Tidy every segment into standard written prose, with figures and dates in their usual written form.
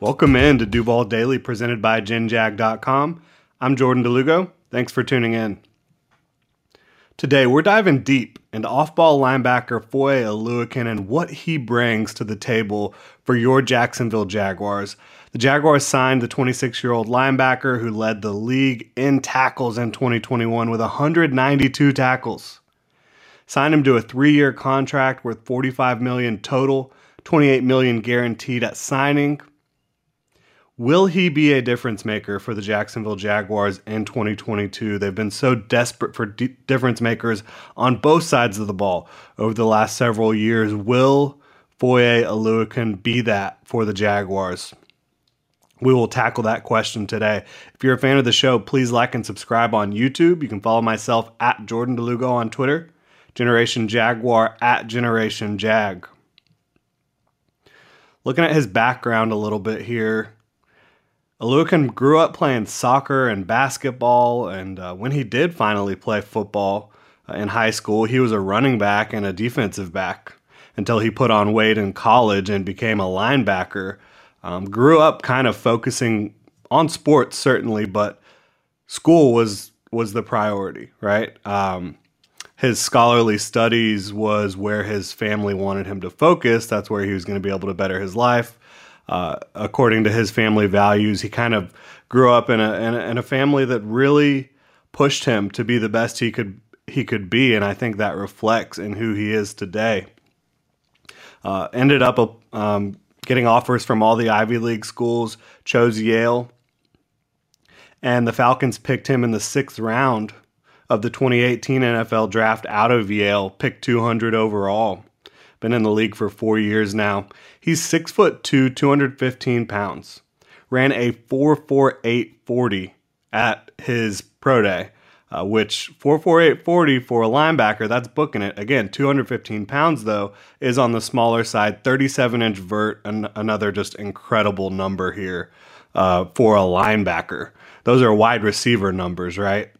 Welcome in to Duval Daily, presented by GenJag.com. I'm Jordan DeLugo. Thanks for tuning in. Today, we're diving deep into off-ball linebacker Foye Oluokun and what he brings to the table for your Jacksonville Jaguars. The Jaguars signed the 26-year-old linebacker who led the league in tackles in 2021 with 192 tackles. Signed him to a 3-year contract worth $45 million total, $28 million guaranteed at signing. Will he be a difference maker for the Jacksonville Jaguars in 2022? They've been so desperate for difference makers on both sides of the ball over the last several years. Will Foye Oluokun be that for the Jaguars? We will tackle that question today. If you're a fan of the show, please like and subscribe on YouTube. You can follow myself at Jordan DeLugo on Twitter, Generation Jaguar at Generation Jag. Looking at his background a little bit here, Oluokun grew up playing soccer and basketball, and when he did finally play football in high school, he was a running back and a defensive back until he put on weight in college and became a linebacker. Grew up kind of focusing on sports, certainly, but school was the priority, right? His scholarly studies was where his family wanted him to focus. That's where he was going to be able to better his life. According to his family values, he kind of grew up in a family that really pushed him to be the best he could be, and I think that reflects in who he is today. Ended up getting offers from all the Ivy League schools, chose Yale, and the Falcons picked him in the 6th round of the 2018 NFL draft out of Yale, picked 200 overall. Been in the league for 4 years now. He's 6'2", 215 pounds. Ran a 4.48 40 at his pro day, which 4.48 40 for a linebacker, that's booking it. Again, 215 pounds though is on the smaller side. 37-inch vert, another just incredible number here for a linebacker. Those are wide receiver numbers, right?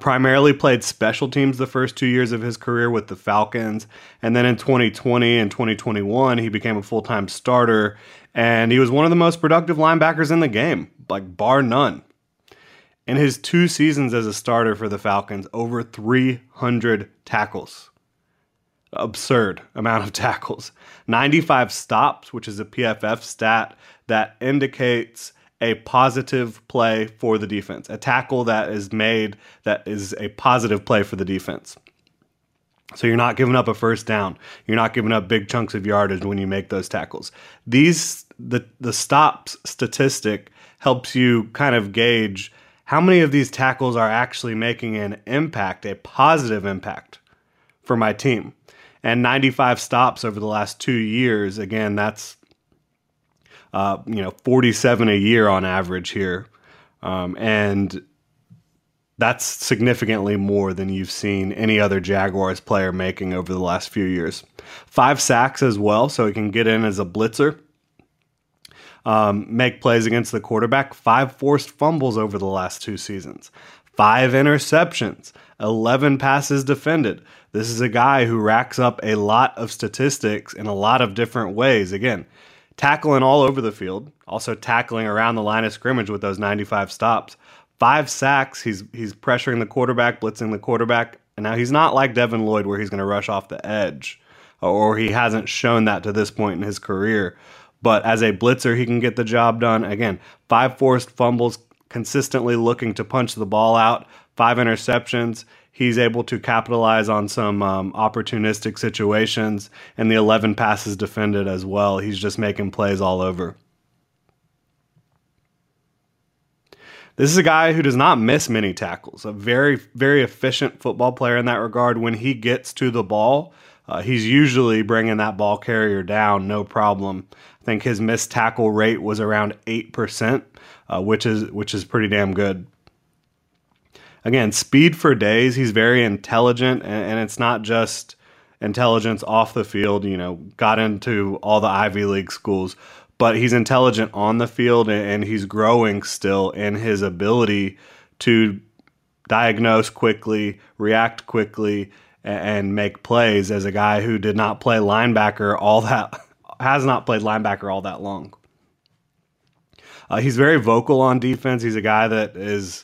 Primarily played special teams the first 2 years of his career with the Falcons. And then in 2020 and 2021, he became a full-time starter. And he was one of the most productive linebackers in the game, like bar none. In his 2 seasons as a starter for the Falcons, over 300 tackles. Absurd amount of tackles. 95 stops, which is a PFF stat that indicates a positive play for the defense, a tackle that is made that is a positive play for the defense. So you're not giving up a first down. You're not giving up big chunks of yardage when you make those tackles. The stops statistic helps you kind of gauge how many of these tackles are actually making an impact, a positive impact for my team. And 95 stops over the last 2 years, again, that's 47 a year on average here. And that's significantly more than you've seen any other Jaguars player making over the last few years. 5 sacks as well, so he can get in as a blitzer, make plays against the quarterback. 5 forced fumbles over the last 2 seasons. 5 interceptions, 11 passes defended. This is a guy who racks up a lot of statistics in a lot of different ways. Again, tackling all over the field, also tackling around the line of scrimmage with those 95 stops. 5 sacks, he's pressuring the quarterback, blitzing the quarterback. And now he's not like Devin Lloyd where he's going to rush off the edge, or he hasn't shown that to this point in his career. But as a blitzer, he can get the job done. Again, 5 forced fumbles, consistently looking to punch the ball out. 5 interceptions. He's able to capitalize on some opportunistic situations, and the 11 passes defended as well. He's just making plays all over. This is a guy who does not miss many tackles, a very, very efficient football player in that regard. When he gets to the ball, he's usually bringing that ball carrier down, no problem. I think his missed tackle rate was around 8%, which is pretty damn good. Again, speed for days. He's very intelligent, and it's not just intelligence off the field. You know, got into all the Ivy League schools, but he's intelligent on the field, and he's growing still in his ability to diagnose quickly, react quickly, and make plays as a guy who did not play linebacker all that has not played linebacker all that long. He's very vocal on defense. He's a guy that is.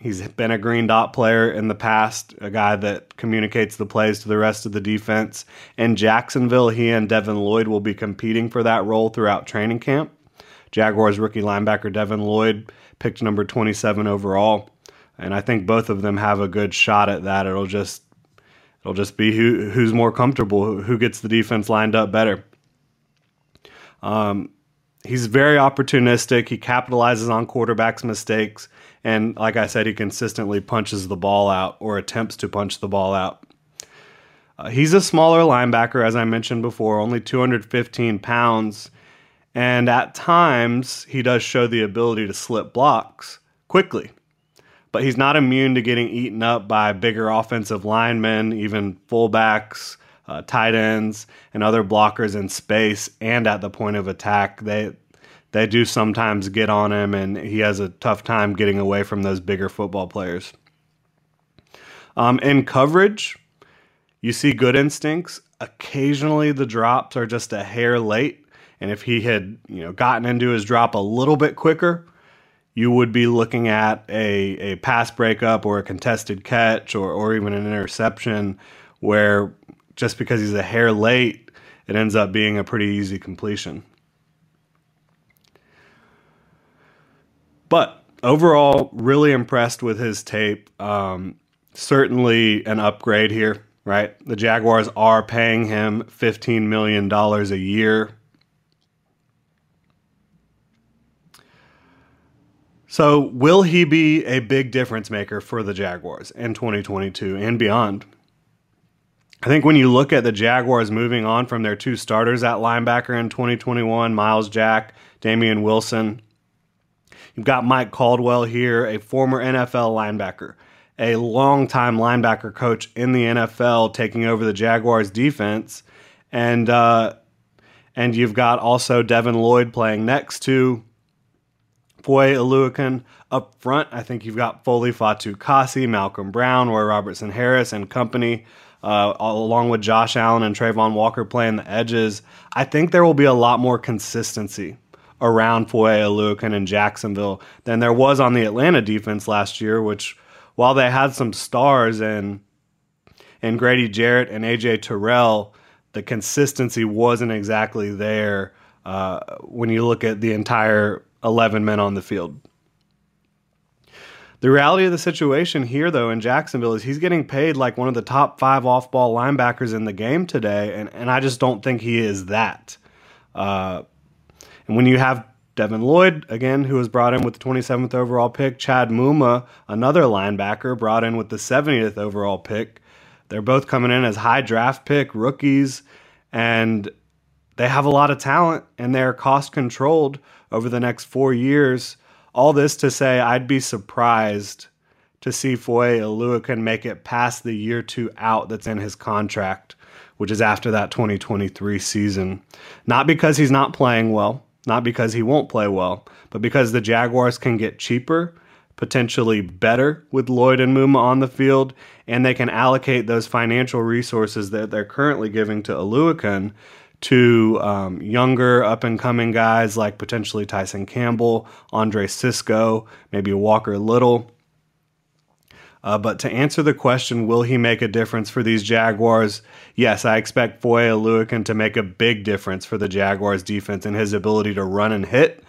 He's been a green dot player in the past, a guy that communicates the plays to the rest of the defense. In Jacksonville, he and Devin Lloyd will be competing for that role throughout training camp. Jaguars rookie linebacker Devin Lloyd picked number 27 overall, and I think both of them have a good shot at that. It'll just be who's more comfortable, who gets the defense lined up better. He's very opportunistic. He capitalizes on quarterbacks' mistakes. And like I said, he consistently punches the ball out or attempts to punch the ball out. He's a smaller linebacker, as I mentioned before, only 215 pounds. And at times, he does show the ability to slip blocks quickly. But he's not immune to getting eaten up by bigger offensive linemen, even fullbacks, tight ends, and other blockers in space and at the point of attack. They do sometimes get on him, and he has a tough time getting away from those bigger football players. In coverage, you see good instincts. Occasionally, the drops are just a hair late, and if he had gotten into his drop a little bit quicker, you would be looking at a pass breakup or a contested catch or even an interception where just because he's a hair late, it ends up being a pretty easy completion. But overall, really impressed with his tape. Certainly an upgrade here, right? The Jaguars are paying him $15 million a year. So will he be a big difference maker for the Jaguars in 2022 and beyond? I think when you look at the Jaguars moving on from their two starters at linebacker in 2021, Miles Jack, Damian Wilson, you've got Mike Caldwell here, a former NFL linebacker, a longtime linebacker coach in the NFL taking over the Jaguars defense. And you've got also Devin Lloyd playing next to Foye Oluokun. Up front, I think you've got Foley Fatukasi, Malcolm Brown, Roy Robertson-Harris and company, along with Josh Allen and Trayvon Walker playing the edges. I think there will be a lot more consistency around Foye Oluokun in Jacksonville than there was on the Atlanta defense last year, which, while they had some stars in Grady Jarrett and A.J. Terrell, the consistency wasn't exactly there when you look at the entire 11 men on the field. The reality of the situation here, though, in Jacksonville is he's getting paid like one of the top five off-ball linebackers in the game today, and I just don't think he is that. And when you have Devin Lloyd, again, who was brought in with the 27th overall pick, Chad Muma, another linebacker, brought in with the 70th overall pick, they're both coming in as high draft pick rookies, and they have a lot of talent, and they're cost-controlled over the next 4 years. All this to say I'd be surprised to see Foye Oluokun make it past the year two out that's in his contract, which is after that 2023 season. Not because he's not playing well, not because he won't play well, but because the Jaguars can get cheaper, potentially better with Lloyd and Muma on the field, and they can allocate those financial resources that they're currently giving to Oluokun to younger up-and-coming guys like potentially Tyson Campbell, Andre Sisco, maybe Walker Little. But to answer the question, will he make a difference for these Jaguars? Yes, I expect Foye Oluokun to make a big difference for the Jaguars defense in his ability to run and hit,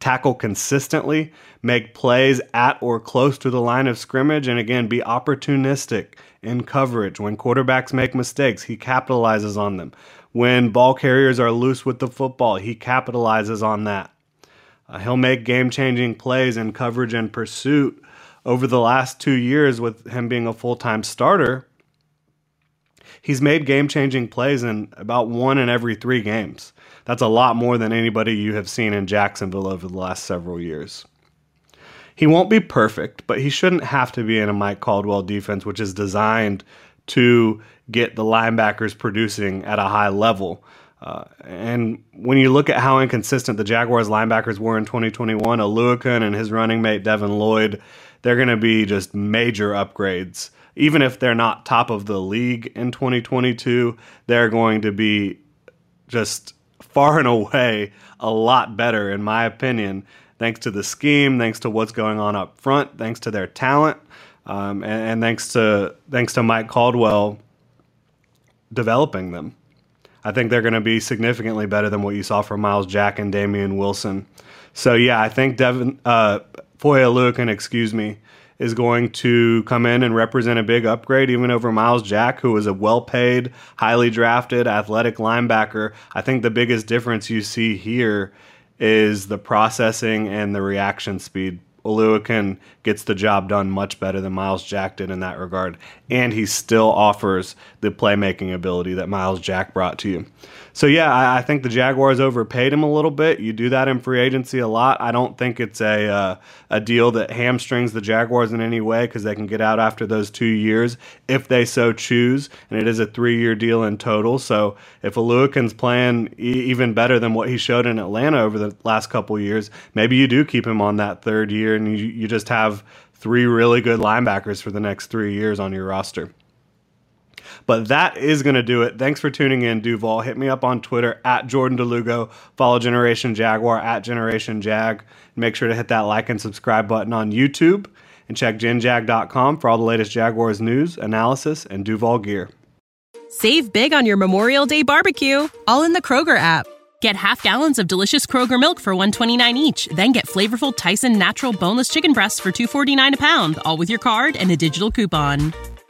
tackle consistently, make plays at or close to the line of scrimmage, and again, be opportunistic in coverage. When quarterbacks make mistakes, he capitalizes on them. When ball carriers are loose with the football, he capitalizes on that. He'll make game-changing plays in coverage and pursuit. Over the last 2 years, with him being a full-time starter, he's made game-changing plays in about one in every 3 games. That's a lot more than anybody you have seen in Jacksonville over the last several years. He won't be perfect, but he shouldn't have to be in a Mike Caldwell defense, which is designed to get the linebackers producing at a high level. And when you look at how inconsistent the Jaguars linebackers were in 2021, Oluokun and his running mate Devin Lloyd, they're going to be just major upgrades. Even if they're not top of the league in 2022, they're going to be just far and away a lot better, in my opinion, thanks to the scheme, thanks to what's going on up front, thanks to their talent, and thanks to Mike Caldwell developing them. I think they're going to be significantly better than what you saw from Miles Jack and Damian Wilson. So, yeah, I think Foye Oluokun, is going to come in and represent a big upgrade even over Miles Jack, who is a well-paid, highly drafted, athletic linebacker. I think the biggest difference you see here is the processing and the reaction speed. Oluokun gets the job done much better than Miles Jack did in that regard, and he still offers the playmaking ability that Miles Jack brought to you. So, yeah, I think the Jaguars overpaid him a little bit. You do that in free agency a lot. I don't think it's a deal that hamstrings the Jaguars in any way, because they can get out after those 2 years if they so choose, and it is a 3-year deal in total. So if Oluokun's playing even better than what he showed in Atlanta over the last couple years, maybe you do keep him on that 3rd year, and you just have 3 really good linebackers for the next 3 years on your roster. But that is going to do it. Thanks for tuning in, Duval. Hit me up on Twitter at Jordan DeLugo. Follow Generation Jaguar at Generation Jag. Make sure to hit that like and subscribe button on YouTube. And check GenJag.com for all the latest Jaguars news, analysis, and Duval gear. Save big on your Memorial Day barbecue, all in the Kroger app. Get half gallons of delicious Kroger milk for $1.29 each. Then get flavorful Tyson Natural Boneless Chicken Breasts for $2.49 a pound, all with your card and a digital coupon.